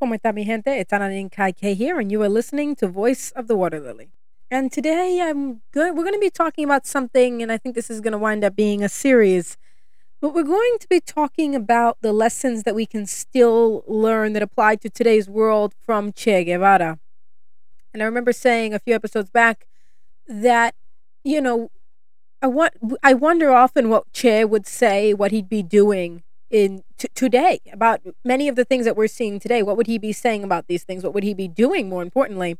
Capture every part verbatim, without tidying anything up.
¿Cómo está mi gente? It's Ananin Kai K here, and you are listening to Voice of the Water Lily. And today I'm good. We're going to be talking about something, and I think this is going to wind up being a series. But we're going to be talking about the lessons that we can still learn that apply to today's world from Che Guevara. And I remember saying a few episodes back that, you know, I want I wonder often what Che would say, what he'd be doing in t- today about many of the things that we're seeing today. What would he be saying about these things? What would he be doing, more importantly?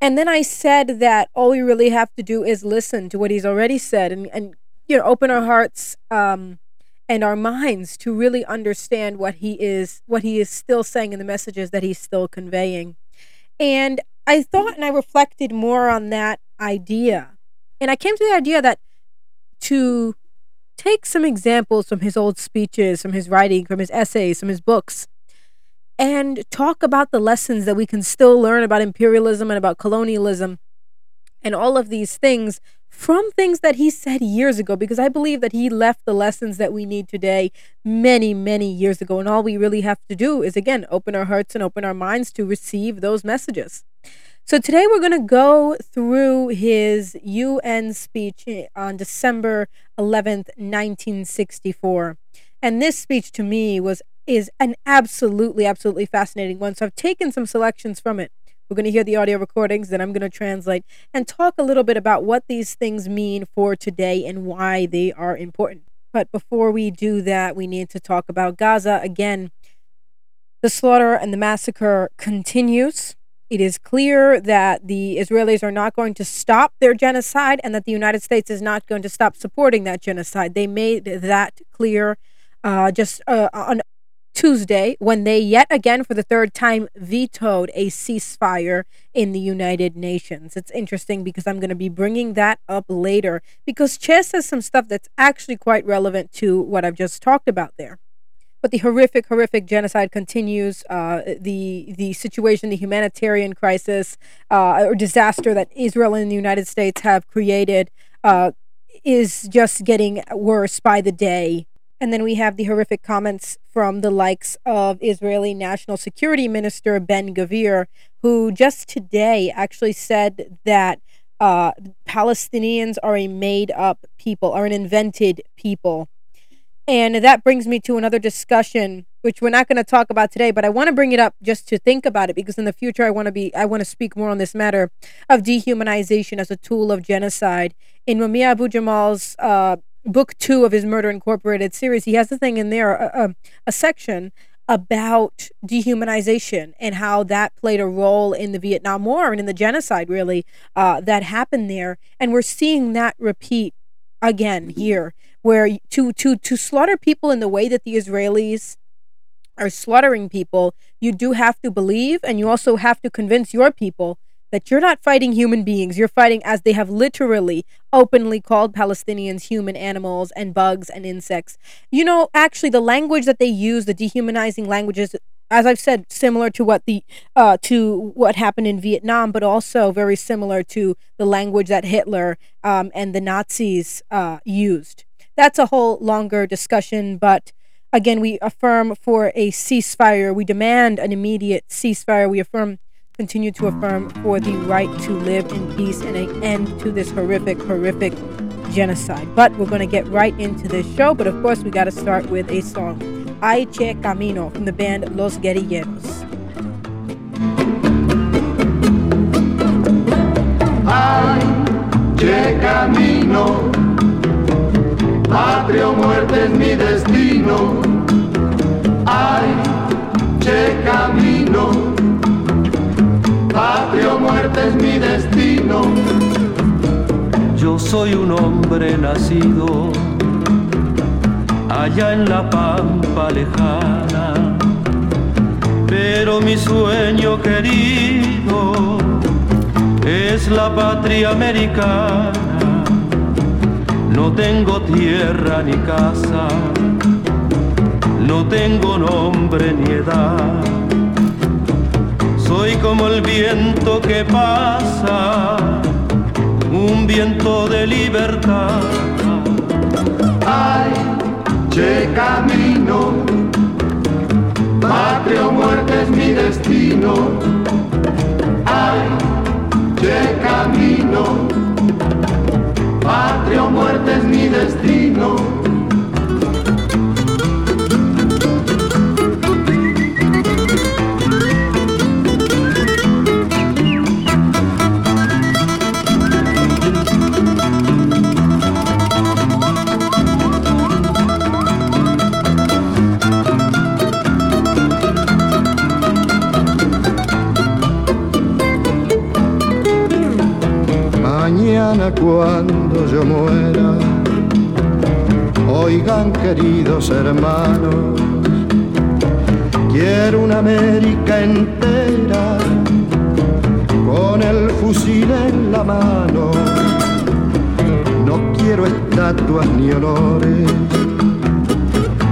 And then I said that all we really have to do is listen to what he's already said and, and you know, open our hearts um, and our minds to really understand what he is, what he is still saying and the messages that he's still conveying. And I thought and I reflected more on that idea. And I came to the idea that to take some examples from his old speeches, from his writing, from his essays, from his books, and talk about the lessons that we can still learn about imperialism and about colonialism and all of these things from things that he said years ago, because I believe that he left the lessons that we need today many, many years ago. And all we really have to do is, again, open our hearts and open our minds to receive those messages. So today we're going to go through his U N speech on December eleventh, nineteen sixty-four. And this speech to me was is an absolutely, absolutely fascinating one. So I've taken some selections from it. We're going to hear the audio recordings, then I'm going to translate and talk a little bit about what these things mean for today and why they are important. But before we do that, we need to talk about Gaza again. The slaughter and the massacre continues. It is clear that the Israelis are not going to stop their genocide and that the United States is not going to stop supporting that genocide. They made that clear uh, just uh, on Tuesday when they yet again for the third time vetoed a ceasefire in the United Nations. It's interesting because I'm going to be bringing that up later because Che says some stuff that's actually quite relevant to what I've just talked about there. But the horrific, horrific genocide continues. Uh, the the situation, the humanitarian crisis uh, or disaster that Israel and the United States have created uh, is just getting worse by the day. And then we have the horrific comments from the likes of Israeli National Security Minister Ben Gavir, who just today actually said that uh, Palestinians are a made-up people, are an invented people. And that brings me to another discussion, which we're not going to talk about today, but I want to bring it up just to think about it, because in the future I want to be, I want to speak more on this matter of dehumanization as a tool of genocide. In Mumia Abu-Jamal's uh, book two of his Murder Incorporated series, he has a thing in there, a, a, a section about dehumanization and how that played a role in the Vietnam War and in the genocide, really, uh, that happened there. And we're seeing that repeat again here, where to, to, to slaughter people in the way that the Israelis are slaughtering people, you do have to believe, and you also have to convince your people that you're not fighting human beings. You're fighting, as they have literally openly called Palestinians, human animals and bugs and insects. You know, actually, the language that they use, the dehumanizing languages, as I've said, similar to what the uh, to what happened in Vietnam, but also very similar to the language that Hitler um, and the Nazis uh, used. That's a whole longer discussion, but again, we affirm for a ceasefire. We demand an immediate ceasefire. We affirm, continue to affirm for the right to live in peace and an end to this horrific, horrific genocide. But we're going to get right into this show. But of course, we got to start with a song, Ay Che Camino, from the band Los Guerrilleros. Ay Che Camino, Patria o muerte es mi destino. Ay Che Camino, Patria o muerte es mi destino. Yo soy un hombre nacido allá en la pampa lejana, pero mi sueño querido es la patria americana. No tengo tierra ni casa, no tengo nombre ni edad. Soy como el viento que pasa, un viento de libertad. Ay, Che Camino, patria o muerte es mi destino. destino. Cuando yo muera, oigan queridos hermanos, quiero una América entera con el fusil en la mano. No quiero estatuas ni honores,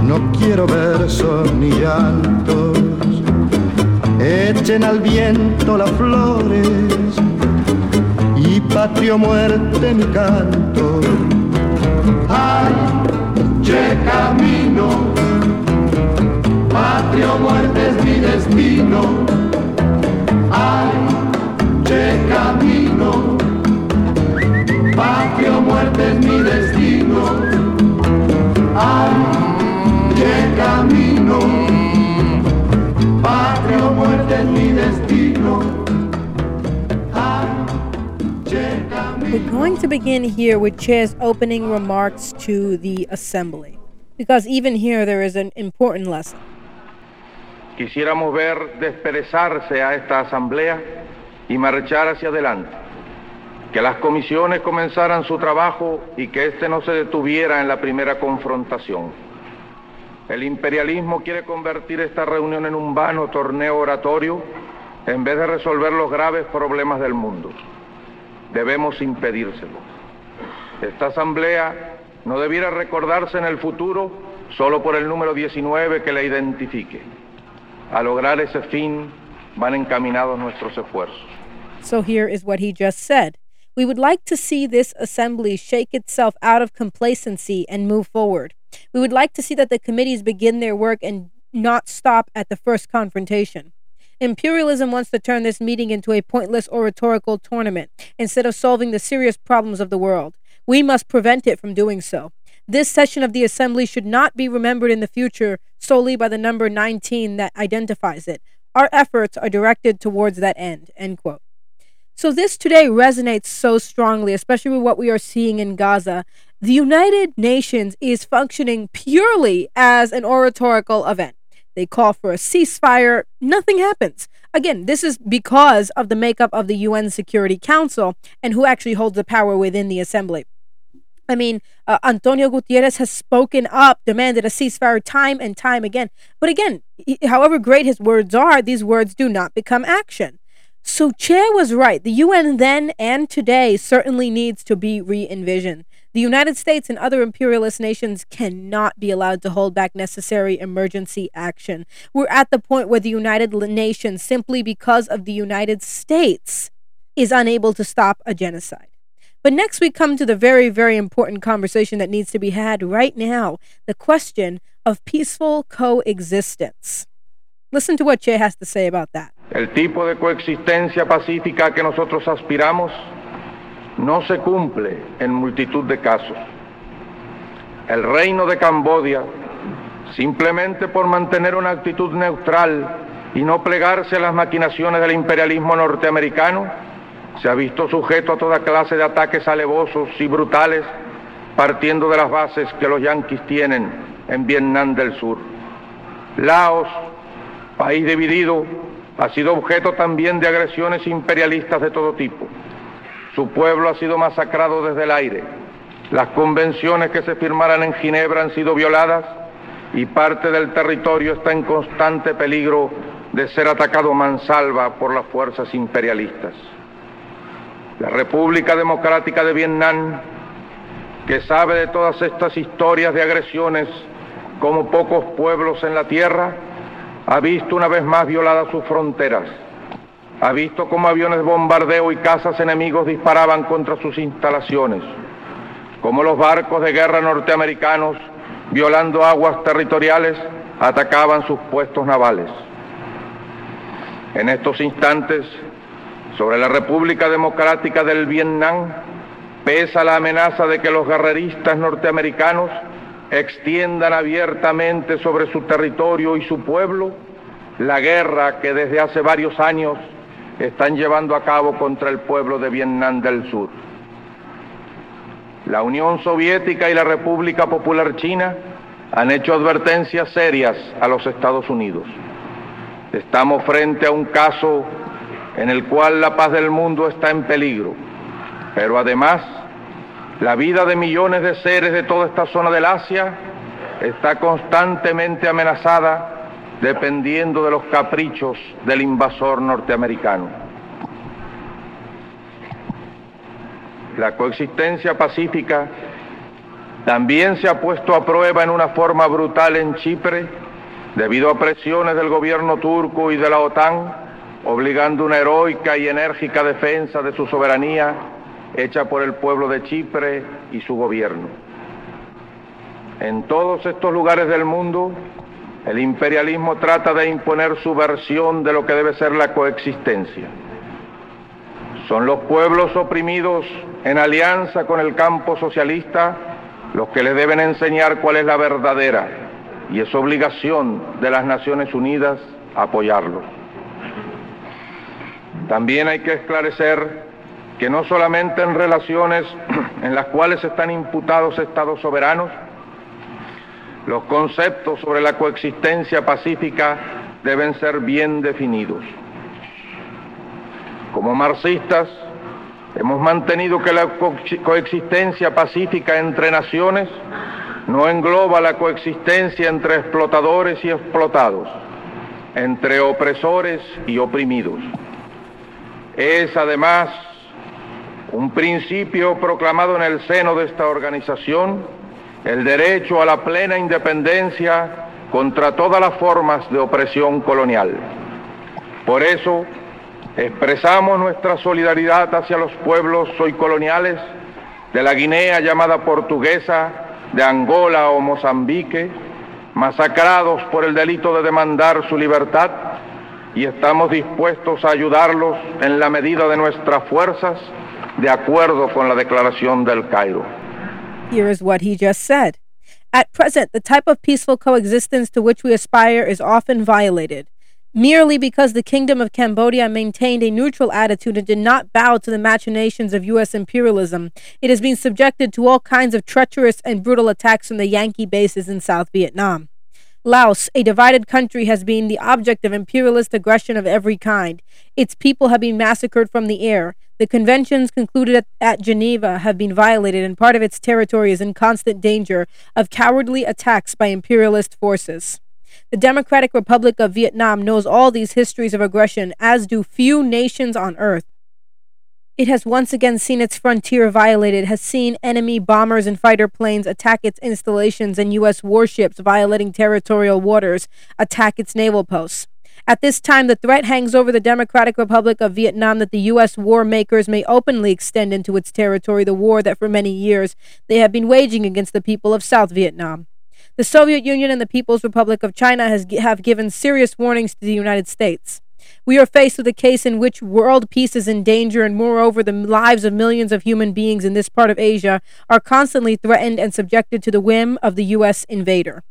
no quiero versos ni llantos. Echen al viento las flores y patria o muerte mi canto. Ay, che camino, patria o muerte es mi destino. Ay, che camino, patria o muerte es mi destino. Ay, che camino, patria o muerte es mi destino. We're going to begin here with Che's opening remarks to the assembly, because even here there is an important lesson. Quisiéramos ver desperezarse a esta asamblea y marchar hacia adelante, que las comisiones comenzaran su trabajo y que este no se detuviera en la primera confrontación. El imperialismo quiere convertir esta reunión en un vano torneo oratorio en vez de resolver los graves problemas del mundo. Debemos impedírselo. Esta asamblea no debiera recordarse en el futuro solo por el número diecinueve que la identifique. A lograr ese fin van encaminados nuestros esfuerzos. So here is what he just said. We would like to see this assembly shake itself out of complacency and move forward. We would like to see that the committees begin their work and not stop at the first confrontation. Imperialism wants to turn this meeting into a pointless oratorical tournament instead of solving the serious problems of the world. We must prevent it from doing so. This session of the assembly should not be remembered in the future solely by the number nineteen that identifies it. Our efforts are directed towards that end, end quote. So this today resonates so strongly, especially with what we are seeing in Gaza. The United Nations is functioning purely as an oratorical event. They call for a ceasefire. Nothing happens. Again, this is because of the makeup of the U N Security Council and who actually holds the power within the assembly. I mean, uh, Antonio Guterres has spoken up, demanded a ceasefire time and time again. But again, he, however great his words are, these words do not become action. So Che was right. The U N then and today certainly needs to be re-envisioned. The United States and other imperialist nations cannot be allowed to hold back necessary emergency action. We're at the point where the United Nations, simply because of the United States, is unable to stop a genocide. But next we come to the very, very important conversation that needs to be had right now, the question of peaceful coexistence. Listen to what Che has to say about that. El tipo de coexistencia pacífica que nosotros aspiramos no se cumple en multitud de casos. El reino de Camboya, simplemente por mantener una actitud neutral y no plegarse a las maquinaciones del imperialismo norteamericano, se ha visto sujeto a toda clase de ataques alevosos y brutales, partiendo de las bases que los yanquis tienen en Vietnam del Sur. Laos, país dividido, ha sido objeto también de agresiones imperialistas de todo tipo. Su pueblo ha sido masacrado desde el aire. Las convenciones que se firmaran en Ginebra han sido violadas y parte del territorio está en constante peligro de ser atacado mansalva por las fuerzas imperialistas. La República Democrática de Vietnam, que sabe de todas estas historias de agresiones como pocos pueblos en la tierra, ha visto una vez más violadas sus fronteras. Ha visto cómo aviones de bombardeo y cazas enemigos disparaban contra sus instalaciones, cómo los barcos de guerra norteamericanos, violando aguas territoriales, atacaban sus puestos navales. En estos instantes, sobre la República Democrática del Vietnam, pesa la amenaza de que los guerreristas norteamericanos extiendan abiertamente sobre su territorio y su pueblo la guerra que desde hace varios años están llevando a cabo contra el pueblo de Vietnam del Sur. La Unión Soviética y la República Popular China han hecho advertencias serias a los Estados Unidos. Estamos frente a un caso en el cual la paz del mundo está en peligro, pero además la vida de millones de seres de toda esta zona del Asia está constantemente amenazada dependiendo de los caprichos del invasor norteamericano. La coexistencia pacífica también se ha puesto a prueba en una forma brutal en Chipre debido a presiones del gobierno turco y de la OTAN, obligando una heroica y enérgica defensa de su soberanía hecha por el pueblo de Chipre y su gobierno. En todos estos lugares del mundo, el imperialismo trata de imponer su versión de lo que debe ser la coexistencia. Son los pueblos oprimidos en alianza con el campo socialista los que les deben enseñar cuál es la verdadera, y es obligación de las Naciones Unidas apoyarlos. También hay que esclarecer que no solamente en relaciones en las cuales están imputados estados soberanos, los conceptos sobre la coexistencia pacífica deben ser bien definidos. Como marxistas, hemos mantenido que la coexistencia pacífica entre naciones no engloba la coexistencia entre explotadores y explotados, entre opresores y oprimidos. Es además un principio proclamado en el seno de esta organización, el derecho a la plena independencia contra todas las formas de opresión colonial. Por eso, expresamos nuestra solidaridad hacia los pueblos hoy coloniales de la Guinea llamada portuguesa, de Angola o Mozambique, masacrados por el delito de demandar su libertad, y estamos dispuestos a ayudarlos en la medida de nuestras fuerzas, de acuerdo con la Declaración del Cairo. Here is what he just said. At present, the type of peaceful coexistence to which we aspire is often violated, merely because the Kingdom of Cambodia maintained a neutral attitude and did not bow to the machinations of U S imperialism. It has been subjected to all kinds of treacherous and brutal attacks from the Yankee bases in South Vietnam. Laos, a divided country, has been the object of imperialist aggression of every kind. Its people have been massacred from the air. The conventions concluded at, at Geneva have been violated, and part of its territory is in constant danger of cowardly attacks by imperialist forces. The Democratic Republic of Vietnam knows all these histories of aggression, as do few nations on earth. It has once again seen its frontier violated, has seen enemy bombers and fighter planes attack its installations and U S warships violating territorial waters, attack its naval posts. At this time, the threat hangs over the Democratic Republic of Vietnam that the U S war makers may openly extend into its territory the war that for many years they have been waging against the people of South Vietnam. The Soviet Union and the People's Republic of China has, have given serious warnings to the United States. We are faced with a case in which world peace is in danger, and moreover, the lives of millions of human beings in this part of Asia are constantly threatened and subjected to the whim of the U S invader.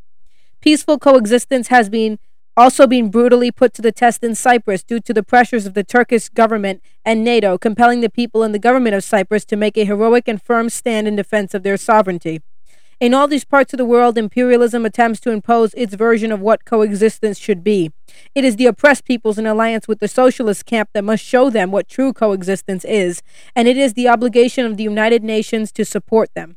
Peaceful coexistence has been also been brutally put to the test in Cyprus due to the pressures of the Turkish government and NATO, compelling the people and the government of Cyprus to make a heroic and firm stand in defense of their sovereignty. In all these parts of the world, imperialism attempts to impose its version of what coexistence should be. It is the oppressed peoples in alliance with the socialist camp that must show them what true coexistence is, and it is the obligation of the United Nations to support them.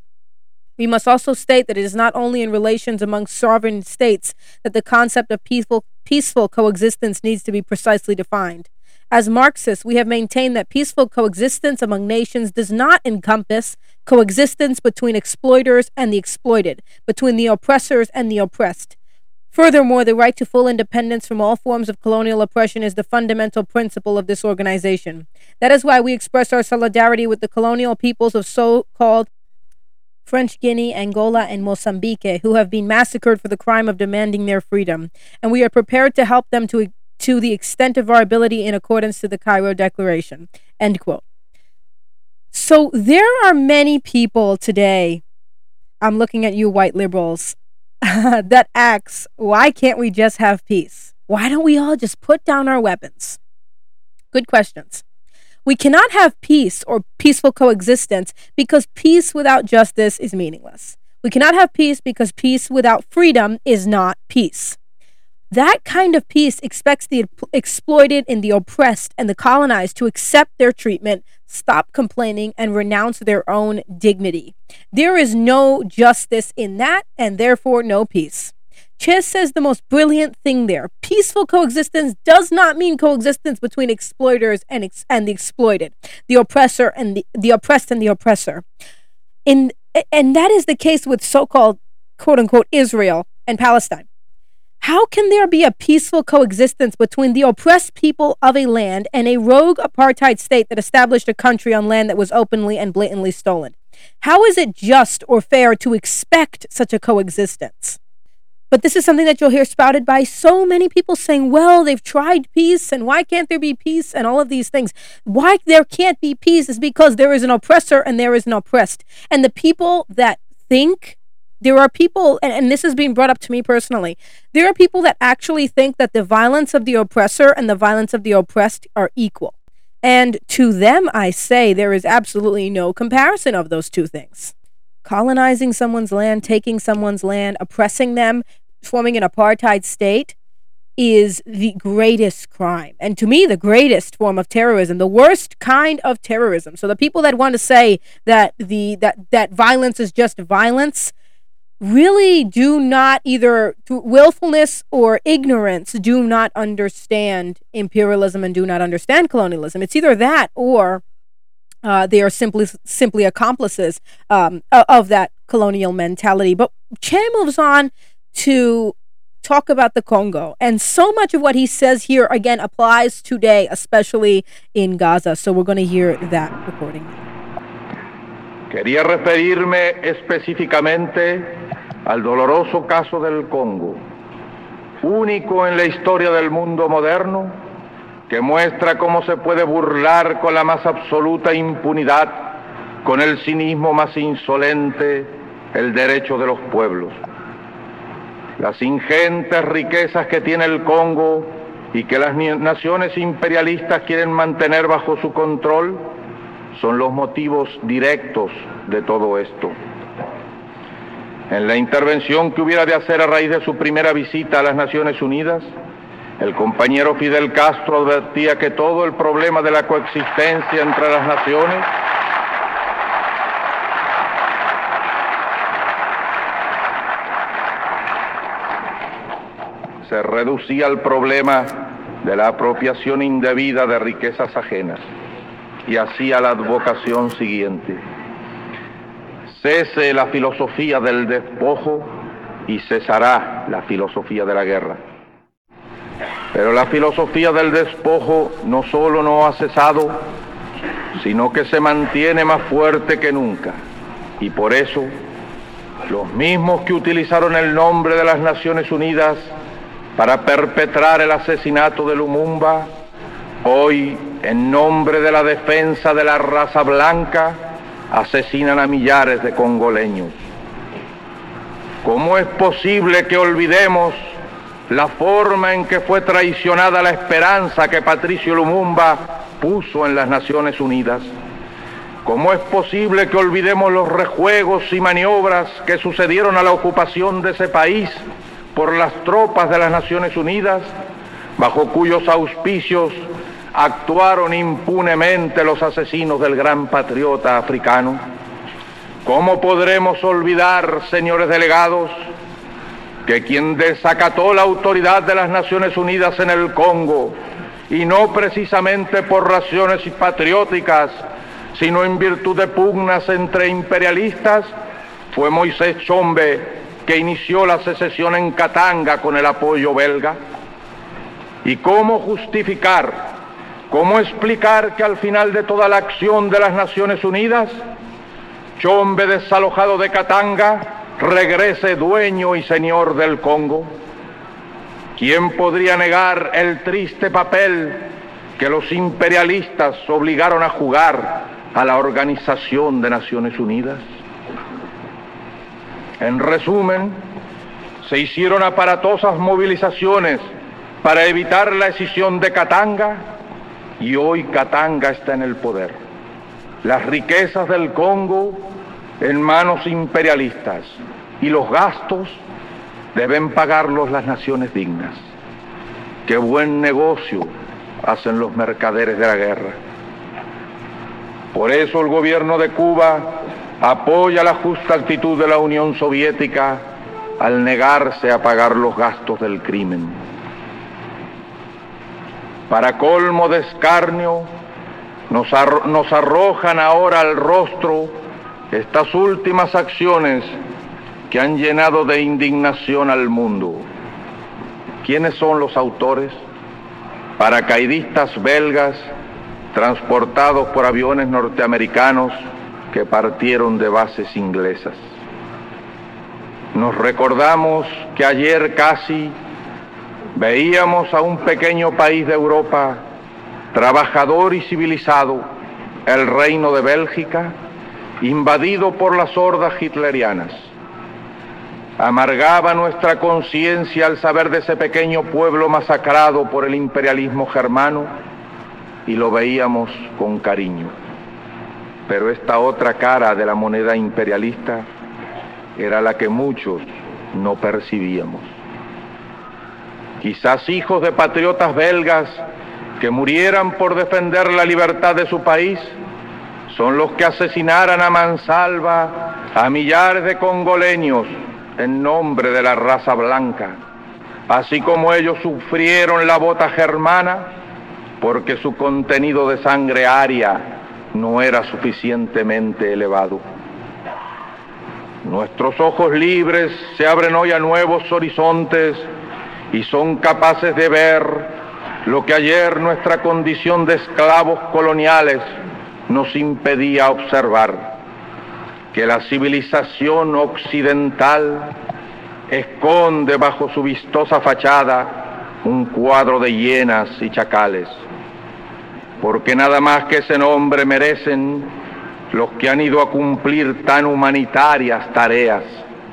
We must also state that it is not only in relations among sovereign states that the concept of peaceful, peaceful coexistence needs to be precisely defined. As Marxists, we have maintained that peaceful coexistence among nations does not encompass coexistence between exploiters and the exploited, between the oppressors and the oppressed. Furthermore, the right to full independence from all forms of colonial oppression is the fundamental principle of this organization. That is why we express our solidarity with the colonial peoples of so-called French Guinea, Angola, and Mozambique, who have been massacred for the crime of demanding their freedom, and we are prepared to help them to, to the extent of our ability in accordance to the Cairo Declaration." End quote. So there are many people today, I'm looking at you white liberals, that asks, why can't we just have peace? Why don't we all just put down our weapons? Good questions. We cannot have peace or peaceful coexistence because peace without justice is meaningless. We cannot have peace because peace without freedom is not peace. That kind of peace expects the exploited and the oppressed and the colonized to accept their treatment, stop complaining, and renounce their own dignity. There is no justice in that, and therefore no peace. Che says the most brilliant thing there. Peaceful coexistence does not mean coexistence between exploiters and ex- and the exploited, the oppressor and the, the oppressed and the oppressor. In, and that is the case with so-called, quote-unquote, Israel and Palestine. How can there be a peaceful coexistence between the oppressed people of a land and a rogue apartheid state that established a country on land that was openly and blatantly stolen? How is it just or fair to expect such a coexistence? But this is something that you'll hear spouted by so many people saying, well, they've tried peace and why can't there be peace and all of these things. Why there can't be peace is because there is an oppressor and there is an oppressed. And the people that think There are people, and, and this is being brought up to me personally, there are people that actually think that the violence of the oppressor and the violence of the oppressed are equal. And to them, I say there is absolutely no comparison of those two things. Colonizing someone's land, taking someone's land, oppressing them, forming an apartheid state is the greatest crime. And to me, the greatest form of terrorism, the worst kind of terrorism. So the people that want to say that the that, that violence is just violence really do not, either through willfulness or ignorance, do not understand imperialism and do not understand colonialism. It's either that or uh, they are simply simply accomplices um, of that colonial mentality. But Che moves on to talk about the Congo. And so much of what he says here, again, applies today, especially in Gaza. So we're going to hear that recording. Quería referirme específicamente al doloroso caso del Congo, único en la historia del mundo moderno, que muestra cómo se puede burlar con la más absoluta impunidad, con el cinismo más insolente, el derecho de los pueblos. Las ingentes riquezas que tiene el Congo y que las naciones imperialistas quieren mantener bajo su control son los motivos directos de todo esto. En la intervención que hubiera de hacer a raíz de su primera visita a las Naciones Unidas, el compañero Fidel Castro advertía que todo el problema de la coexistencia entre las naciones se reducía al problema de la apropiación indebida de riquezas ajenas. Y así a la advocación siguiente. Cese la filosofía del despojo y cesará la filosofía de la guerra. Pero la filosofía del despojo no solo no ha cesado, sino que se mantiene más fuerte que nunca. Y por eso, los mismos que utilizaron el nombre de las Naciones Unidas para perpetrar el asesinato de Lumumba, hoy, en nombre de la defensa de la raza blanca, asesinan a millares de congoleños. ¿Cómo es posible que olvidemos la forma en que fue traicionada la esperanza que Patricio Lumumba puso en las Naciones Unidas? ¿Cómo es posible que olvidemos los rejuegos y maniobras que sucedieron a la ocupación de ese país por las tropas de las Naciones Unidas, bajo cuyos auspicios actuaron impunemente los asesinos del gran patriota africano? ¿Cómo podremos olvidar, señores delegados, que quien desacató la autoridad de las Naciones Unidas en el Congo, y no precisamente por razones patrióticas, sino en virtud de pugnas entre imperialistas, fue Moïse Tshombe, que inició la secesión en Katanga con el apoyo belga? ¿Y cómo justificar, cómo explicar que al final de toda la acción de las Naciones Unidas, Tshombe, desalojado de Katanga, regrese dueño y señor del Congo? ¿Quién podría negar el triste papel que los imperialistas obligaron a jugar a la Organización de Naciones Unidas. En resumen, se hicieron aparatosas movilizaciones para evitar la escisión de Katanga y hoy Katanga está en el poder. Las riquezas del Congo en manos imperialistas y los gastos deben pagarlos las naciones dignas. Qué buen negocio hacen los mercaderes de la guerra. Por eso el gobierno de Cuba apoya la justa actitud de la Unión Soviética al negarse a pagar los gastos del crimen. Para colmo de escarnio, nos, arro- nos arrojan ahora al rostro estas últimas acciones que han llenado de indignación al mundo. ¿Quiénes son los autores? Paracaidistas belgas transportados por aviones norteamericanos que partieron de bases inglesas. Nos recordamos que ayer casi veíamos a un pequeño país de Europa, trabajador y civilizado, el Reino de Bélgica, invadido por las hordas hitlerianas. Amargaba nuestra conciencia al saber de ese pequeño pueblo masacrado por el imperialismo germano y lo veíamos con cariño. Pero esta otra cara de la moneda imperialista era la que muchos no percibíamos. Quizás hijos de patriotas belgas que murieran por defender la libertad de su país son los que asesinaran a mansalva a millares de congoleños en nombre de la raza blanca, así como ellos sufrieron la bota germana porque su contenido de sangre aria no era suficientemente elevado. Nuestros ojos libres se abren hoy a nuevos horizontes y son capaces de ver lo que ayer nuestra condición de esclavos coloniales nos impedía observar. Que la civilización occidental esconde bajo su vistosa fachada un cuadro de hienas y chacales, porque nada más que ese nombre merecen los que han ido a cumplir tan humanitarias tareas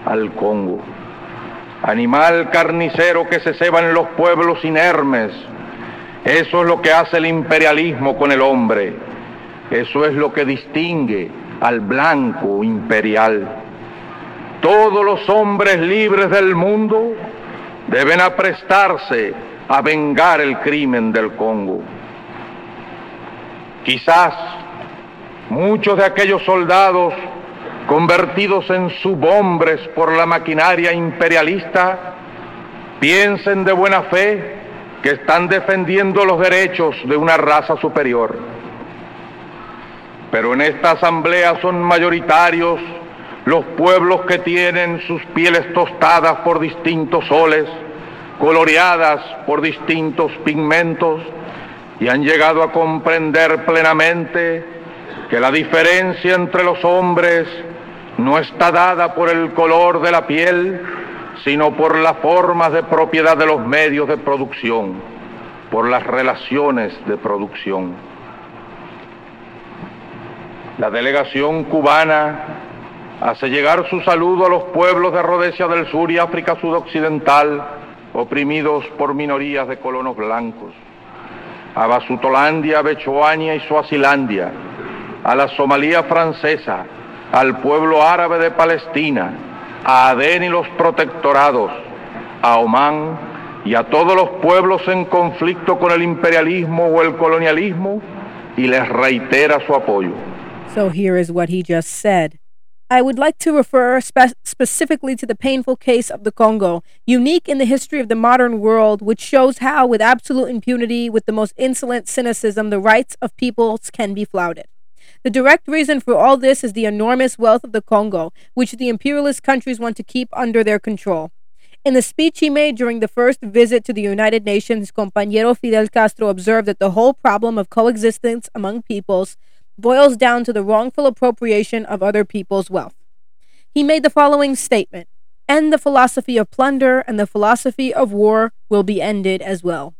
al Congo. Animal carnicero que se ceba en los pueblos inermes, eso es lo que hace el imperialismo con el hombre, eso es lo que distingue al blanco imperial. Todos los hombres libres del mundo deben aprestarse a vengar el crimen del Congo. Quizás muchos de aquellos soldados convertidos en subhombres por la maquinaria imperialista piensen de buena fe que están defendiendo los derechos de una raza superior. Pero en esta asamblea son mayoritarios los pueblos que tienen sus pieles tostadas por distintos soles, coloreadas por distintos pigmentos, y han llegado a comprender plenamente que la diferencia entre los hombres no está dada por el color de la piel, sino por las formas de propiedad de los medios de producción, por las relaciones de producción. La delegación cubana hace llegar su saludo a los pueblos de Rodesia del Sur y África Sudoccidental, oprimidos por minorías de colonos blancos, a Basutolandia, Bechuana y Swazilandia, a la Somalía francesa, al pueblo árabe de Palestina, a Adén y los protectorados, a Omán y a todos los pueblos en conflicto con el imperialismo o el colonialismo, y les reitera su apoyo. So here is what he just said. I would like to refer spe- specifically to the painful case of the Congo, unique in the history of the modern world, which shows how, with absolute impunity, with the most insolent cynicism, the rights of peoples can be flouted. The direct reason for all this is the enormous wealth of the Congo, which the imperialist countries want to keep under their control. In the speech he made during the first visit to the United Nations, his compañero Fidel Castro observed that the whole problem of coexistence among peoples boils down to the wrongful appropriation of other people's wealth. He made the following statement: "End the philosophy of plunder, and the philosophy of war will be ended as well."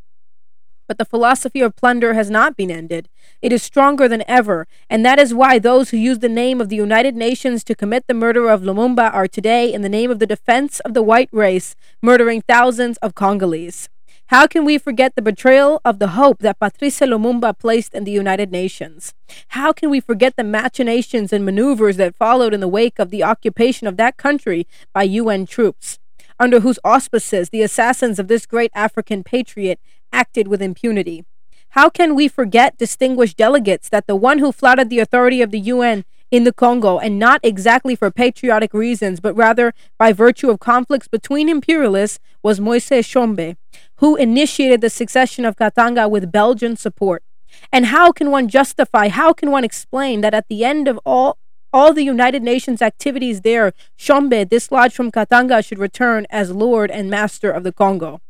But the philosophy of plunder has not been ended. It is stronger than ever, and that is why those who use the name of the United Nations to commit the murder of Lumumba are today, in the name of the defense of the white race, murdering thousands of Congolese. How can we forget the betrayal of the hope that Patrice Lumumba placed in the United Nations? How can we forget the machinations and maneuvers that followed in the wake of the occupation of that country by U N troops, under whose auspices the assassins of this great African patriot acted with impunity? How can we forget, distinguished delegates, that the one who flouted the authority of the U N in the Congo, and not exactly for patriotic reasons, but rather by virtue of conflicts between imperialists, was Moïse Tshombe, who initiated the secession of Katanga with Belgian support? And how can one justify, how can one explain that at the end of all, all the United Nations activities there, Tshombe, dislodged from Katanga, should return as lord and master of the Congo?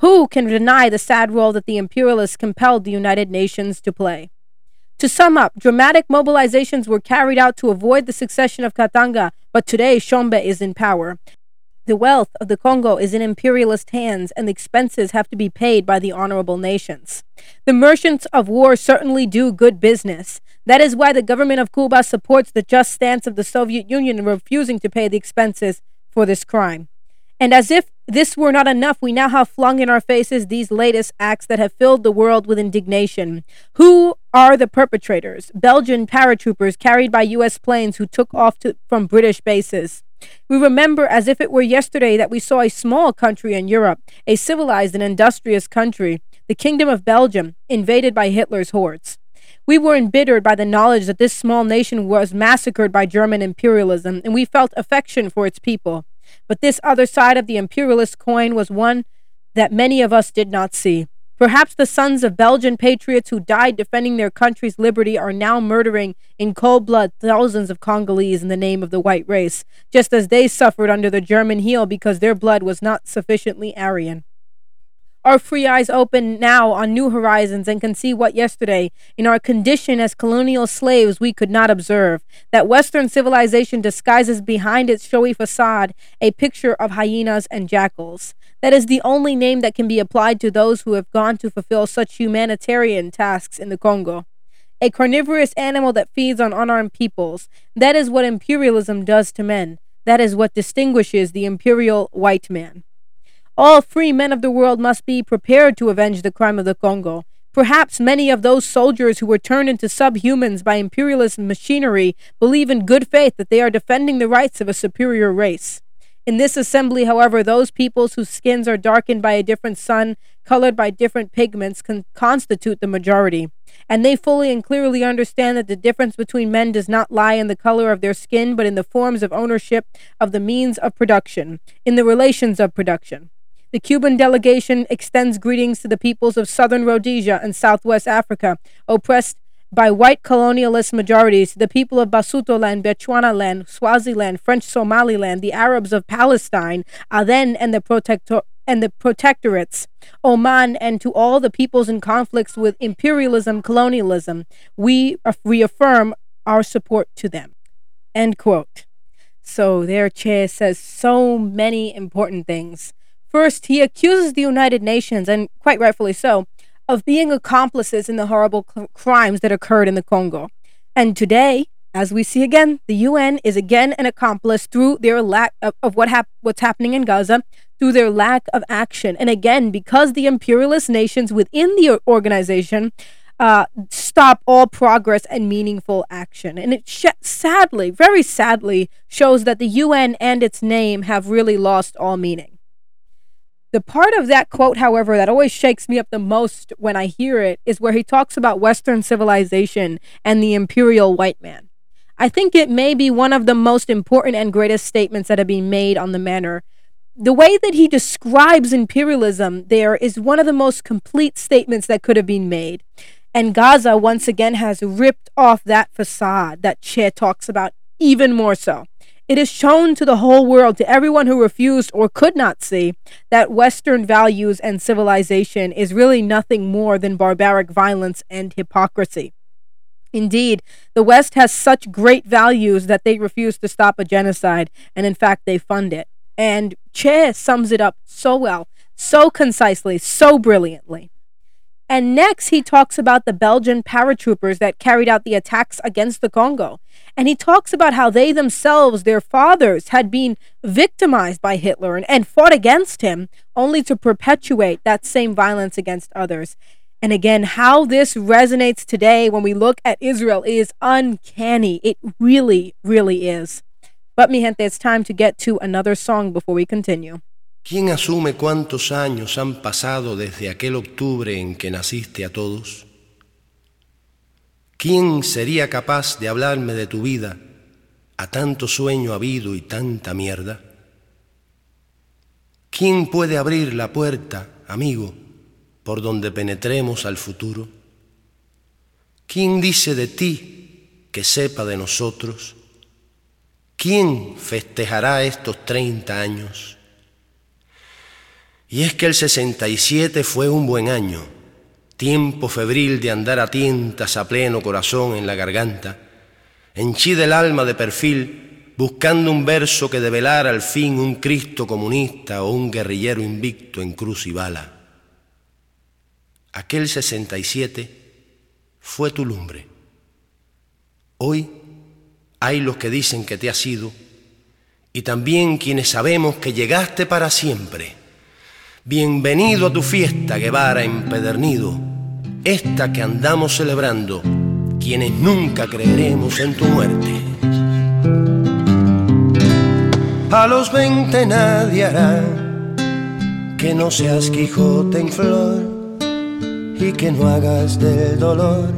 Who can deny the sad role that the imperialists compelled the United Nations to play? To sum up, dramatic mobilizations were carried out to avoid the secession of Katanga, but today Tshombe is in power. The wealth of the Congo is in imperialist hands, and the expenses have to be paid by the honorable nations. The merchants of war certainly do good business. That is why the government of Cuba supports the just stance of the Soviet Union in refusing to pay the expenses for this crime. And as if this were not enough, we now have flung in our faces these latest acts that have filled the world with indignation. Who are the perpetrators? Belgian paratroopers carried by U S planes who took off to, from British bases. We remember as if it were yesterday that we saw a small country in Europe, a civilized and industrious country, the Kingdom of Belgium, invaded by Hitler's hordes. We were embittered by the knowledge that this small nation was massacred by German imperialism, and we felt affection for its people. But this other side of the imperialist coin was one that many of us did not see. Perhaps the sons of Belgian patriots who died defending their country's liberty are now murdering in cold blood thousands of Congolese in the name of the white race, just as they suffered under the German heel because their blood was not sufficiently Aryan. Our free eyes open now on new horizons and can see what yesterday, in our condition as colonial slaves, we could not observe, that Western civilization disguises behind its showy facade a picture of hyenas and jackals. That is the only name that can be applied to those who have gone to fulfill such humanitarian tasks in the Congo. A carnivorous animal that feeds on unarmed peoples. That is what imperialism does to men. That is what distinguishes the imperial white man. All free men of the world must be prepared to avenge the crime of the Congo. Perhaps many of those soldiers who were turned into subhumans by imperialist machinery believe in good faith that they are defending the rights of a superior race. In this assembly, however, those peoples whose skins are darkened by a different sun, colored by different pigments, can constitute the majority. And they fully and clearly understand that the difference between men does not lie in the color of their skin, but in the forms of ownership of the means of production, in the relations of production. The Cuban delegation extends greetings to the peoples of southern Rhodesia and southwest Africa, oppressed by white colonialist majorities, the people of Basutoland, Bechuanaland, Swaziland, French Somaliland, the Arabs of Palestine, Aden and the, protector- and the protectorates, Oman, and to all the peoples in conflicts with imperialism, colonialism. We reaffirm our support to them. End quote. So there Che says so many important things. First, he accuses the United Nations, and quite rightfully so, of being accomplices in the horrible c- crimes that occurred in the Congo. And today, as we see again, the U N is again an accomplice through their lack of, of what hap- what's happening in Gaza, through their lack of action. And again, because the imperialist nations within the organization uh, stop all progress and meaningful action. And it sh- sadly, very sadly, shows that the U N and its name have really lost all meaning. The part of that quote, however, that always shakes me up the most when I hear it is where he talks about Western civilization and the imperial white man. I think it may be one of the most important and greatest statements that have been made on the matter. The way that he describes imperialism there is one of the most complete statements that could have been made. And Gaza, once again, has ripped off that facade that Che talks about even more so. It is shown to the whole world, to everyone who refused or could not see, that Western values and civilization is really nothing more than barbaric violence and hypocrisy. Indeed, the West has such great values that they refuse to stop a genocide, and in fact, they fund it. And Che sums it up so well, so concisely, so brilliantly. And next, he talks about the Belgian paratroopers that carried out the attacks against the Congo. And he talks about how they themselves, their fathers, had been victimized by Hitler and, and fought against him, only to perpetuate that same violence against others. And again, how this resonates today when we look at Israel is uncanny. It really, really is. But mi gente, it's time to get to another song before we continue. ¿Quién asume cuántos años han pasado desde aquel octubre en que naciste a todos? ¿Quién sería capaz de hablarme de tu vida a tanto sueño habido y tanta mierda? ¿Quién puede abrir la puerta, amigo, por donde penetremos al futuro? ¿Quién dice de ti que sepa de nosotros? ¿Quién festejará estos treinta años? Y es que el sesenta y siete fue un buen año, tiempo febril de andar a tientas a pleno corazón en la garganta. Henchí del alma de perfil, buscando un verso que develara al fin un Cristo comunista o un guerrillero invicto en cruz y bala. Aquel sesenta y siete fue tu lumbre. Hoy hay los que dicen que te has ido y también quienes sabemos que llegaste para siempre. Bienvenido a tu fiesta, Guevara empedernido, esta que andamos celebrando, quienes nunca creeremos en tu muerte. A los veinte nadie hará que no seas Quijote en flor y que no hagas del dolor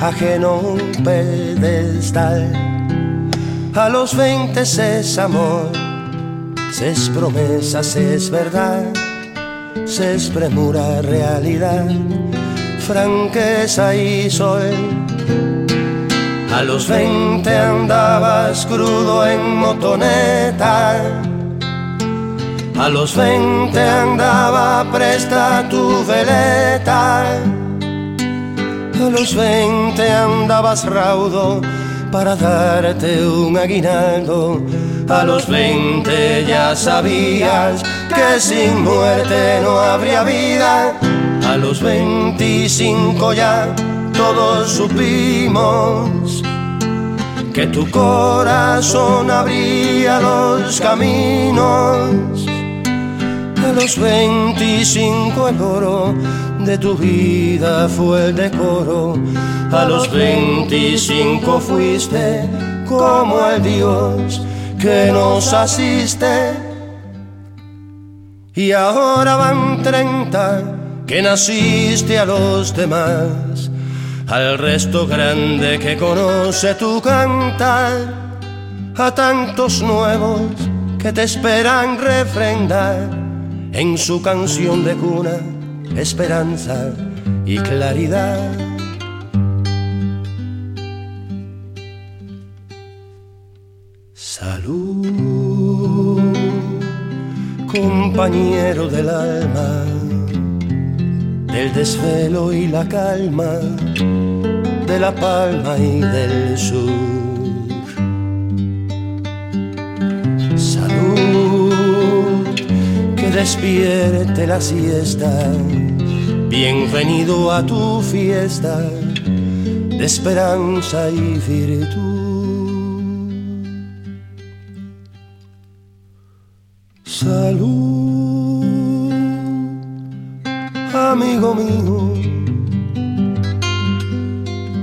ajeno un pedestal. A los veinte se es amor, se es promesa, se es verdad, se es premura, realidad, franqueza y sol. A los veinte andabas crudo en motoneta, a los veinte andaba presta tu veleta, a los veinte andabas raudo para darte un aguinaldo, a los veinte ya sabías que sin muerte no habría vida. A los veinticinco ya todos supimos que tu corazón abría los caminos. A los veinticinco el oro de tu vida fue el decoro. A los veinticinco fuiste como el Dios que nos asiste. Y ahora van treinta que naciste a los demás, al resto grande que conoce tu cantar, a tantos nuevos que te esperan refrendar en su canción de cuna, esperanza y claridad. Salud, compañero del alma, del desvelo y la calma, de la palma y del sur. Salud, que despierte la siesta, bienvenido a tu fiesta de esperanza y virtud. Salud, amigo mío,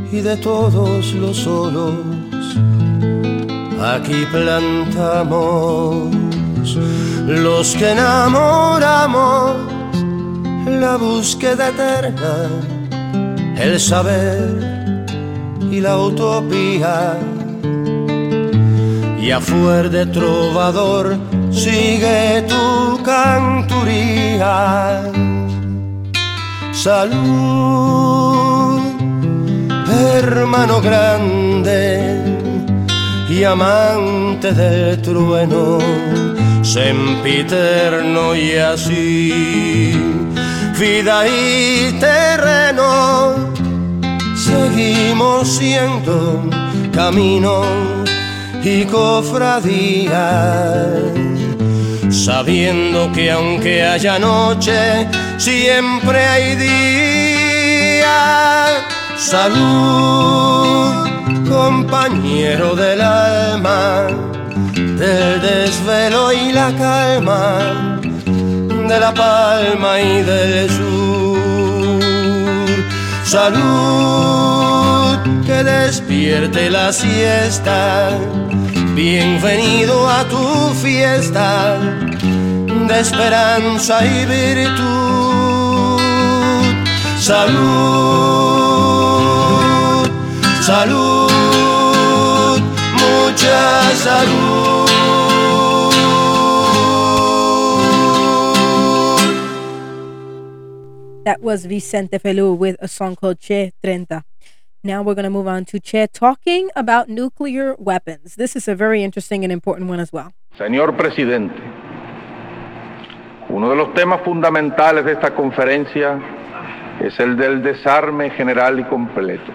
y de todos los solos aquí plantamos los que enamoramos la búsqueda eterna, el saber y la utopía. Y a fuer de trovador sigue tu canturía. Salud, hermano grande y amante del trueno, sempiterno y así, vida y terreno, seguimos siendo camino y cofradía. Sabiendo que aunque haya noche, siempre hay día. Salud, compañero del alma, del desvelo y la calma, de la palma y del sur. Salud, que despierte la siesta, bienvenido a tu fiesta de esperanza y virtud. Salud, salud, mucha salud. That was Vicente Felu with a song called Che thirty. Now we're going to move on to Che talking about nuclear weapons. This is a very interesting and important one as well. Señor Presidente, uno de los temas fundamentales de esta conferencia es el del desarme general y completo.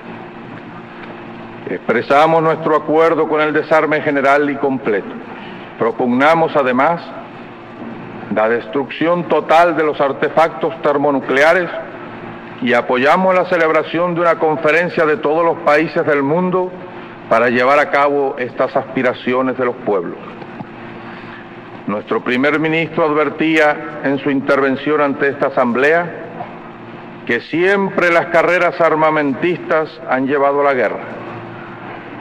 Expresamos nuestro acuerdo con el desarme general y completo. Propugnamos además la destrucción total de los artefactos termonucleares y apoyamos la celebración de una conferencia de todos los países del mundo para llevar a cabo estas aspiraciones de los pueblos. Nuestro primer ministro advertía en su intervención ante esta asamblea que siempre las carreras armamentistas han llevado a la guerra.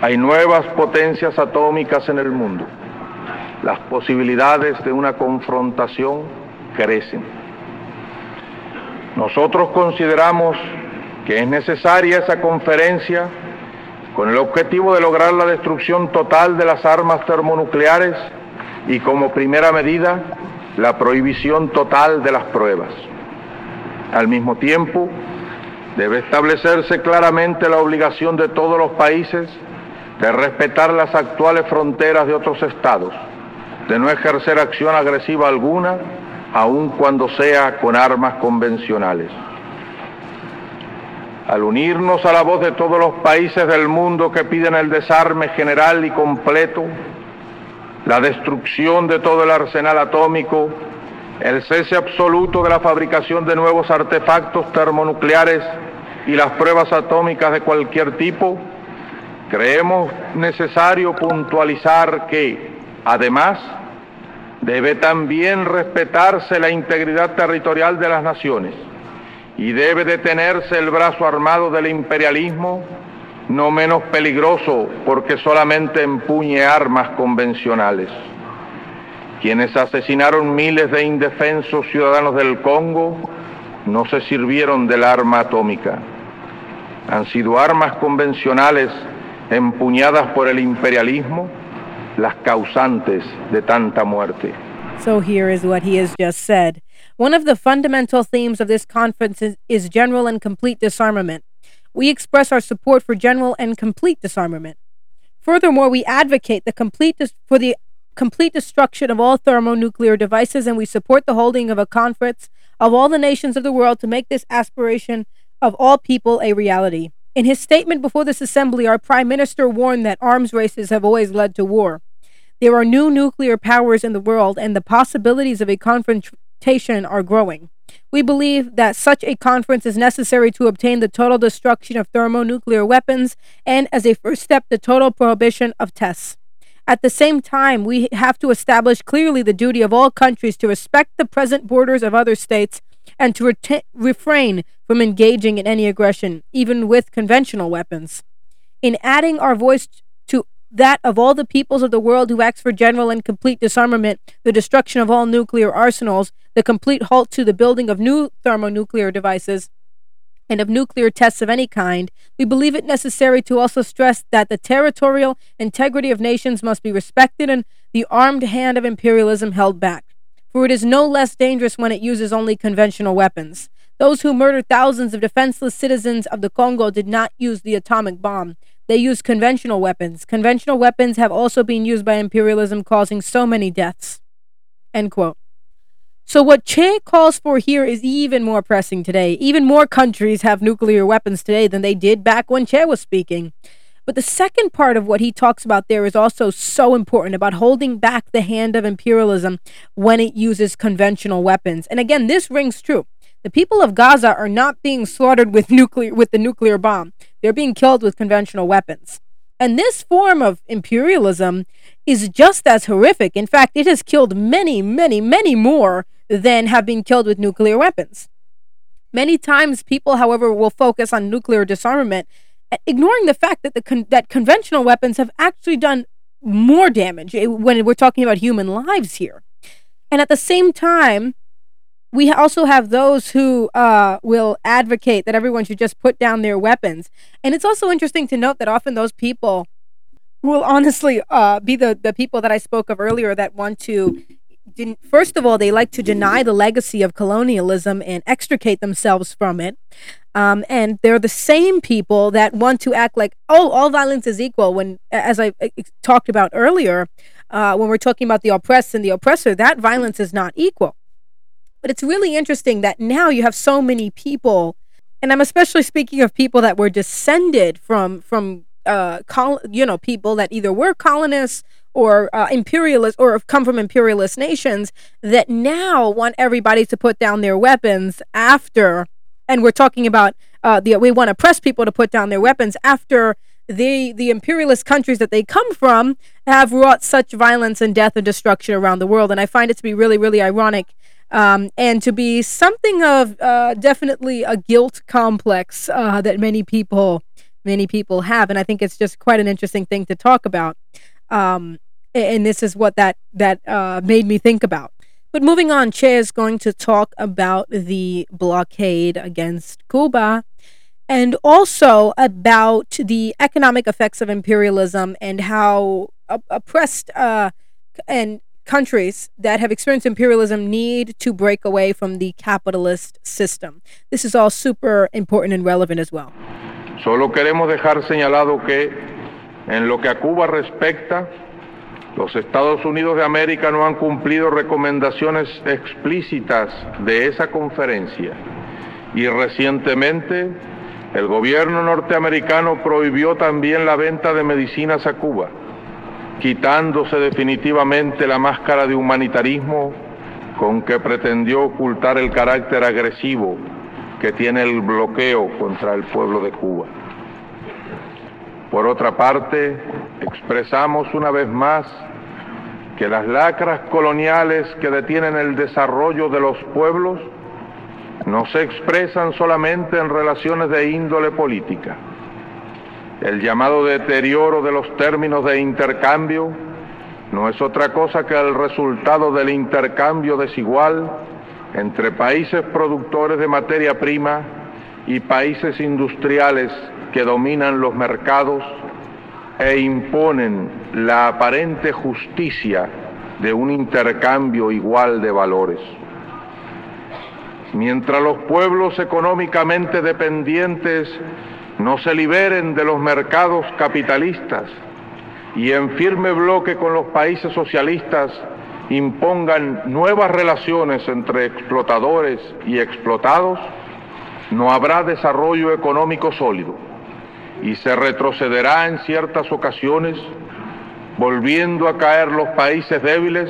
Hay nuevas potencias atómicas en el mundo. Las posibilidades de una confrontación crecen. Nosotros consideramos que es necesaria esa conferencia con el objetivo de lograr la destrucción total de las armas termonucleares y como primera medida, la prohibición total de las pruebas. Al mismo tiempo, debe establecerse claramente la obligación de todos los países de respetar las actuales fronteras de otros estados, de no ejercer acción agresiva alguna, aun cuando sea con armas convencionales. Al unirnos a la voz de todos los países del mundo que piden el desarme general y completo, la destrucción de todo el arsenal atómico, el cese absoluto de la fabricación de nuevos artefactos termonucleares y las pruebas atómicas de cualquier tipo, creemos necesario puntualizar que, además, debe también respetarse la integridad territorial de las naciones y debe detenerse el brazo armado del imperialismo, no menos peligroso porque solamente empuñe armas convencionales. Quienes asesinaron miles de indefensos ciudadanos del Congo no se sirvieron del arma atómica. Han sido armas convencionales empuñadas por el imperialismo las causantes de tanta muerte. So here is what he has just said. One of the fundamental themes of this conference is, is general and complete disarmament. We express our support for general and complete disarmament. Furthermore, we advocate the complete dis- for the complete destruction of all thermonuclear devices, and we support the holding of a conference of all the nations of the world to make this aspiration of all people a reality. In his statement before this assembly, our prime minister warned that arms races have always led to war. There are new nuclear powers in the world, and the possibilities of a confrontation are growing. We believe that such a conference is necessary to obtain the total destruction of thermonuclear weapons and, as a first step, the total prohibition of tests. At the same time, we have to establish clearly the duty of all countries to respect the present borders of other states and to reta- refrain from engaging in any aggression, even with conventional weapons. In adding our voice to that of all the peoples of the world who ask for general and complete disarmament, the destruction of all nuclear arsenals, the complete halt to the building of new thermonuclear devices, and of nuclear tests of any kind, we believe it necessary to also stress that the territorial integrity of nations must be respected and the armed hand of imperialism held back. For it is no less dangerous when it uses only conventional weapons. Those who murdered thousands of defenseless citizens of the Congo did not use the atomic bomb. They used conventional weapons. Conventional weapons have also been used by imperialism, causing so many deaths. End quote. So what Che calls for here is even more pressing today. Even more countries have nuclear weapons today than they did back when Che was speaking. But the second part of what he talks about there is also so important, about holding back the hand of imperialism when it uses conventional weapons. And again, this rings true. The people of Gaza are not being slaughtered with nuclear with the nuclear bomb. They're being killed with conventional weapons. And this form of imperialism is just as horrific. In fact, it has killed many, many, many more than have been killed with nuclear weapons. Many times people, however, will focus on nuclear disarmament, ignoring the fact that the con- that conventional weapons have actually done more damage when we're talking about human lives here. And at the same time, we also have those who uh, will advocate that everyone should just put down their weapons. And it's also interesting to note that often those people will honestly uh, be the, the people that I spoke of earlier that want to... First of all, they like to deny the legacy of colonialism and extricate themselves from it. Um, and they're the same people that want to act like, oh, all violence is equal. When, as I uh, talked about earlier, uh, when we're talking about the oppressed and the oppressor, that violence is not equal. But it's really interesting that now you have so many people, and I'm especially speaking of people that were descended from, from uh, col- you know, people that either were colonists or uh, imperialist or have come from imperialist nations that now want everybody to put down their weapons after, and we're talking about uh, the we want to press people to put down their weapons after the the imperialist countries that they come from have wrought such violence and death and destruction around the world. And I find it to be really, really ironic um, and to be something of uh, definitely a guilt complex uh, that many people, many people have. And I think it's just quite an interesting thing to talk about. Um, and this is what that that uh, made me think about. But moving on, Che is going to talk about the blockade against Cuba and also about the economic effects of imperialism and how op- oppressed uh, and countries that have experienced imperialism need to break away from the capitalist system. This is all super important and relevant as well. Solo queremos dejar señalado que en lo que a Cuba respecta, los Estados Unidos de América no han cumplido recomendaciones explícitas de esa conferencia y recientemente el gobierno norteamericano prohibió también la venta de medicinas a Cuba, quitándose definitivamente la máscara de humanitarismo con que pretendió ocultar el carácter agresivo que tiene el bloqueo contra el pueblo de Cuba. Por otra parte, expresamos una vez más que las lacras coloniales que detienen el desarrollo de los pueblos no se expresan solamente en relaciones de índole política. El llamado deterioro de los términos de intercambio no es otra cosa que el resultado del intercambio desigual entre países productores de materia prima y países industriales que dominan los mercados e imponen la aparente justicia de un intercambio igual de valores. Mientras los pueblos económicamente dependientes no se liberen de los mercados capitalistas y en firme bloque con los países socialistas impongan nuevas relaciones entre explotadores y explotados, no habrá desarrollo económico sólido y se retrocederá en ciertas ocasiones, volviendo a caer los países débiles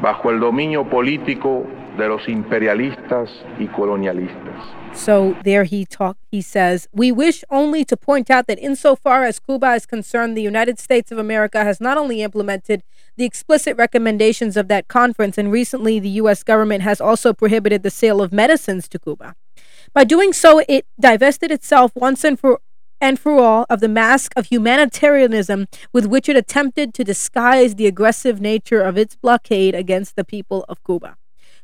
bajo el dominio político de los imperialistas y colonialistas. So there he talk, he says, we wish only to point out that insofar as Cuba is concerned, the United States of America has not only implemented the explicit recommendations of that conference, and recently the U S government has also prohibited the sale of medicines to Cuba. By doing so, it divested itself once and for and for all of the mask of humanitarianism with which it attempted to disguise the aggressive nature of its blockade against the people of Cuba.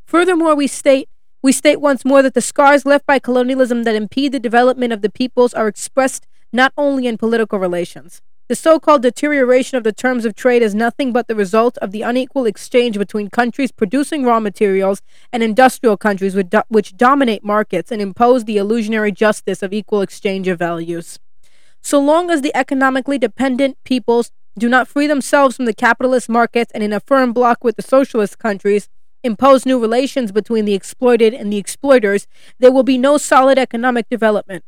Furthermore, we state we state once more that the scars left by colonialism that impede the development of the peoples are expressed not only in political relations. The so-called deterioration of the terms of trade is nothing but the result of the unequal exchange between countries producing raw materials and industrial countries which, do- which dominate markets and impose the illusionary justice of equal exchange of values. So long as the economically dependent peoples do not free themselves from the capitalist markets and, in a firm block with the socialist countries, impose new relations between the exploited and the exploiters, there will be no solid economic development.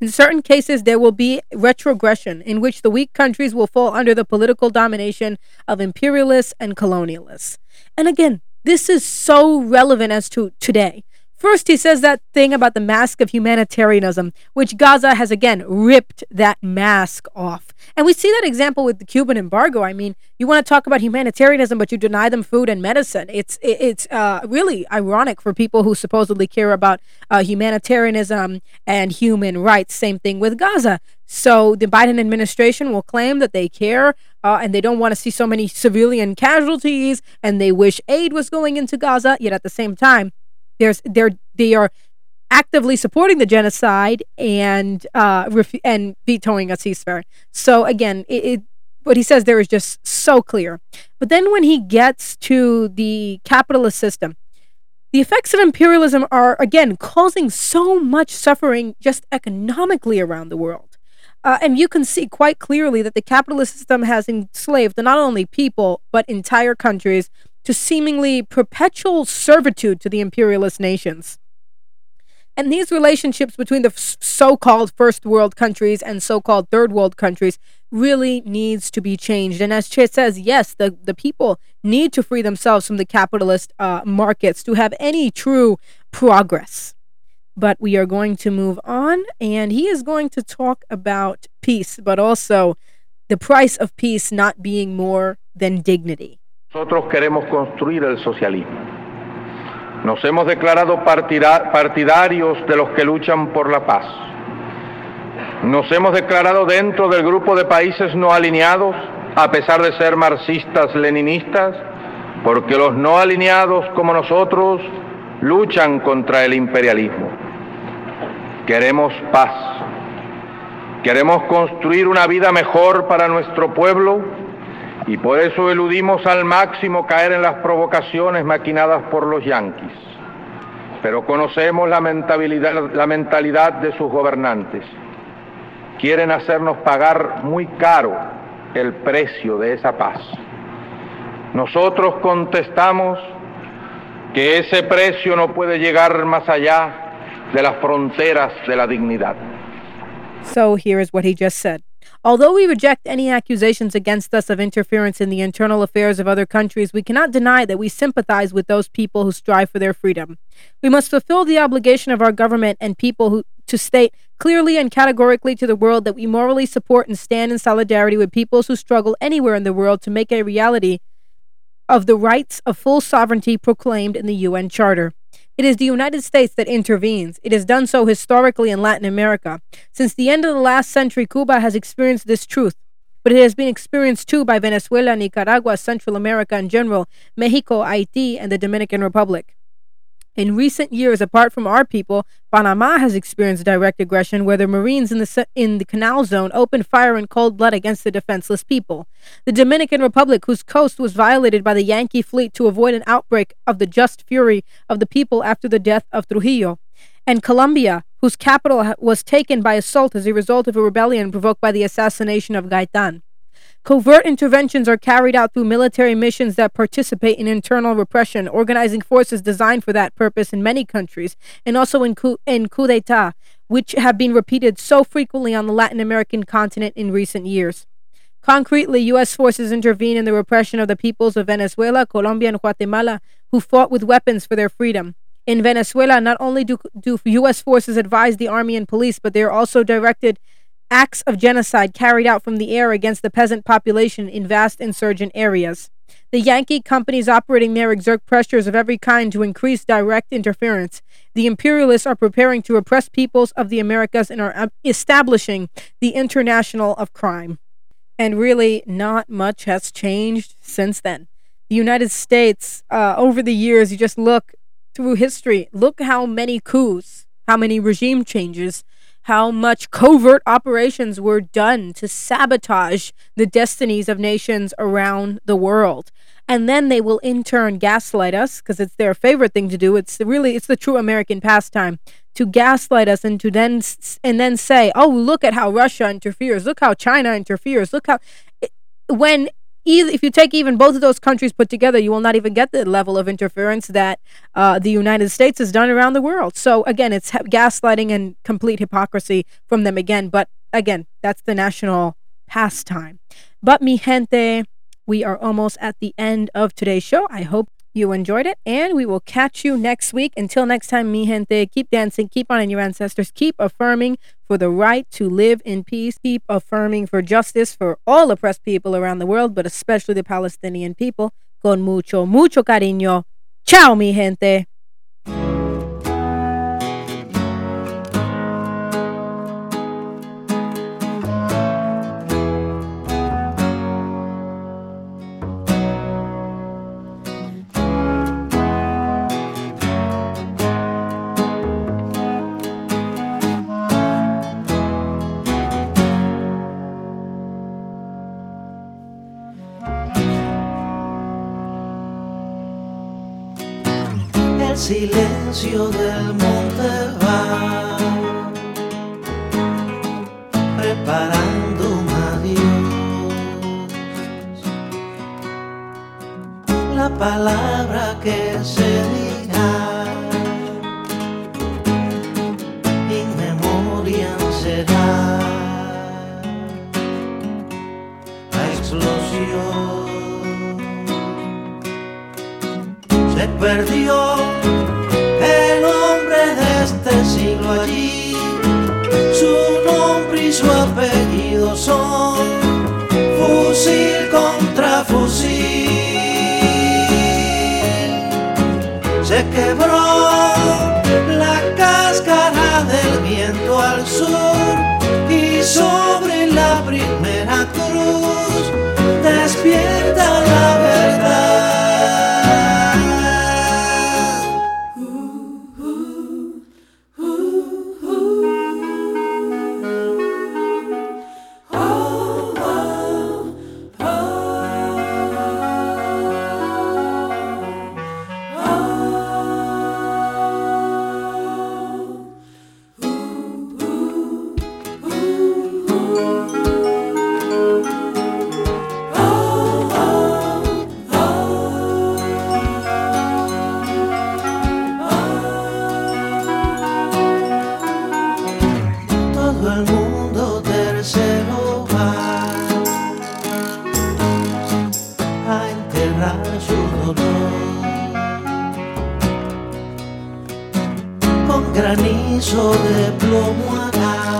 In certain cases, there will be retrogression in which the weak countries will fall under the political domination of imperialists and colonialists. And again, this is so relevant as to today. First, he says that thing about the mask of humanitarianism, which Gaza has, again, ripped that mask off. And we see that example with the Cuban embargo. I mean, you want to talk about humanitarianism, but you deny them food and medicine. It's it's uh, really ironic for people who supposedly care about uh, humanitarianism and human rights. Same thing with Gaza. So the Biden administration will claim that they care uh, and they don't want to see so many civilian casualties, and they wish aid was going into Gaza. Yet at the same time, there's they're they are actively supporting the genocide and uh, ref- and vetoing a ceasefire. So again, it, it what he says there is just so clear. But then when he gets to the capitalist system, the effects of imperialism are again causing so much suffering just economically around the world. Uh, and you can see quite clearly that the capitalist system has enslaved not only people, but entire countries to seemingly perpetual servitude to the imperialist nations. And these relationships between the f- so-called first world countries and so-called third world countries really needs to be changed. And as Che says, yes, the, the people need to free themselves from the capitalist uh, markets to have any true progress. But we are going to move on, and he is going to talk about peace, but also the price of peace not being more than dignity. Nosotros queremos construir el socialismo. Nos hemos declarado partida- partidarios de los que luchan por la paz. Nos hemos declarado dentro del grupo de países no alineados, a pesar de ser marxistas-leninistas, porque los no alineados como nosotros luchan contra el imperialismo. Queremos paz. Queremos construir una vida mejor para nuestro pueblo y por eso eludimos al máximo caer en las provocaciones maquinadas por los yanquis. Pero conocemos la mentalidad, la mentalidad de sus gobernantes. Quieren hacernos pagar muy caro el precio de esa paz. Nosotros contestamos que ese precio no puede llegar más allá de las fronteras de la dignidad. So here is what he just said. Although we reject any accusations against us of interference in the internal affairs of other countries, we cannot deny that we sympathize with those people who strive for their freedom. We must fulfill the obligation of our government and people who, to state clearly and categorically to the world that we morally support and stand in solidarity with peoples who struggle anywhere in the world to make a reality of the rights of full sovereignty proclaimed in the U N Charter. It is the United States that intervenes. It has done so historically in Latin America. Since the end of the last century, Cuba has experienced this truth, but it has been experienced too by Venezuela, Nicaragua, Central America in general, Mexico, Haiti, and the Dominican Republic. In recent years, apart from our people, Panama has experienced direct aggression where the Marines in the in the Canal Zone opened fire in cold blood against the defenseless people. The Dominican Republic, whose coast was violated by the Yankee fleet to avoid an outbreak of the just fury of the people after the death of Trujillo. And Colombia, whose capital was taken by assault as a result of a rebellion provoked by the assassination of Gaitán. Covert interventions are carried out through military missions that participate in internal repression, organizing forces designed for that purpose in many countries, and also in coup, in coup d'etat, which have been repeated so frequently on the Latin American continent in recent years. Concretely, U S forces intervene in the repression of the peoples of Venezuela, Colombia, and Guatemala, who fought with weapons for their freedom. In Venezuela, not only do, do U S forces advise the army and police, but they are also directed acts of genocide carried out from the air against the peasant population in vast insurgent areas. The Yankee companies operating there exert pressures of every kind to increase direct interference. The imperialists are preparing to oppress peoples of the Americas and are establishing the international of crime. And really, not much has changed since then. The United States, uh, over the years, you just look through history, look how many coups, how many regime changes, how much covert operations were done to sabotage the destinies of nations around the world. And then they will in turn gaslight us, because it's their favorite thing to do. It's really, it's the true American pastime, to gaslight us and to then and then say, oh, look at how Russia interferes. Look how China interferes. Look how, when if you take even both of those countries put together, you will not even get the level of interference that uh, the United States has done around the world. So again, it's gaslighting and complete hypocrisy from them again. But again, that's the national pastime. But mi gente, we are almost at the end of today's show. I hope you enjoyed it, and we will catch you next week. Until next time, mi gente, keep dancing, keep honoring your ancestors, keep affirming for the right to live in peace, keep affirming for justice for all oppressed people around the world, but especially the Palestinian people. Con mucho, mucho cariño. Chao, mi gente. El silencio del monte va preparando un adiós. La palabra que se dirá in memoriam será la explosión. Se perdió el hombre de este siglo allí, su nombre y su apellido son fusil contra fusil. Se quebró la cáscara del viento al sur y sobre la primera cruz despierta la verdad. Granizo de plomo hará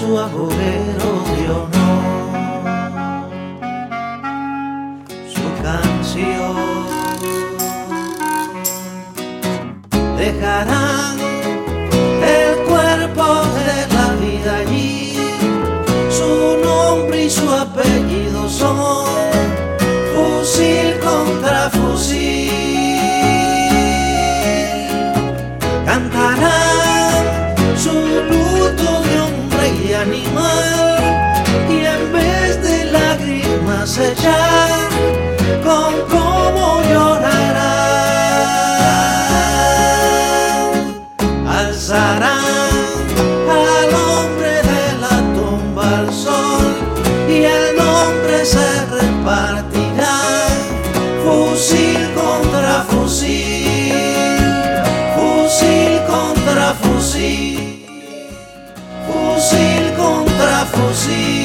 su agujero de honor, su canción. Dejarán el cuerpo de la vida allí, su nombre y su apellido son fusil contra fusil. Su luto de hombre y animal, y en vez de lágrimas echar, con cómo llorarán, alzarán al hombre de la tumba al sol, y el nombre se repartirá, fusil contra fusil, fusil contra fusil. Fusil contra fusil.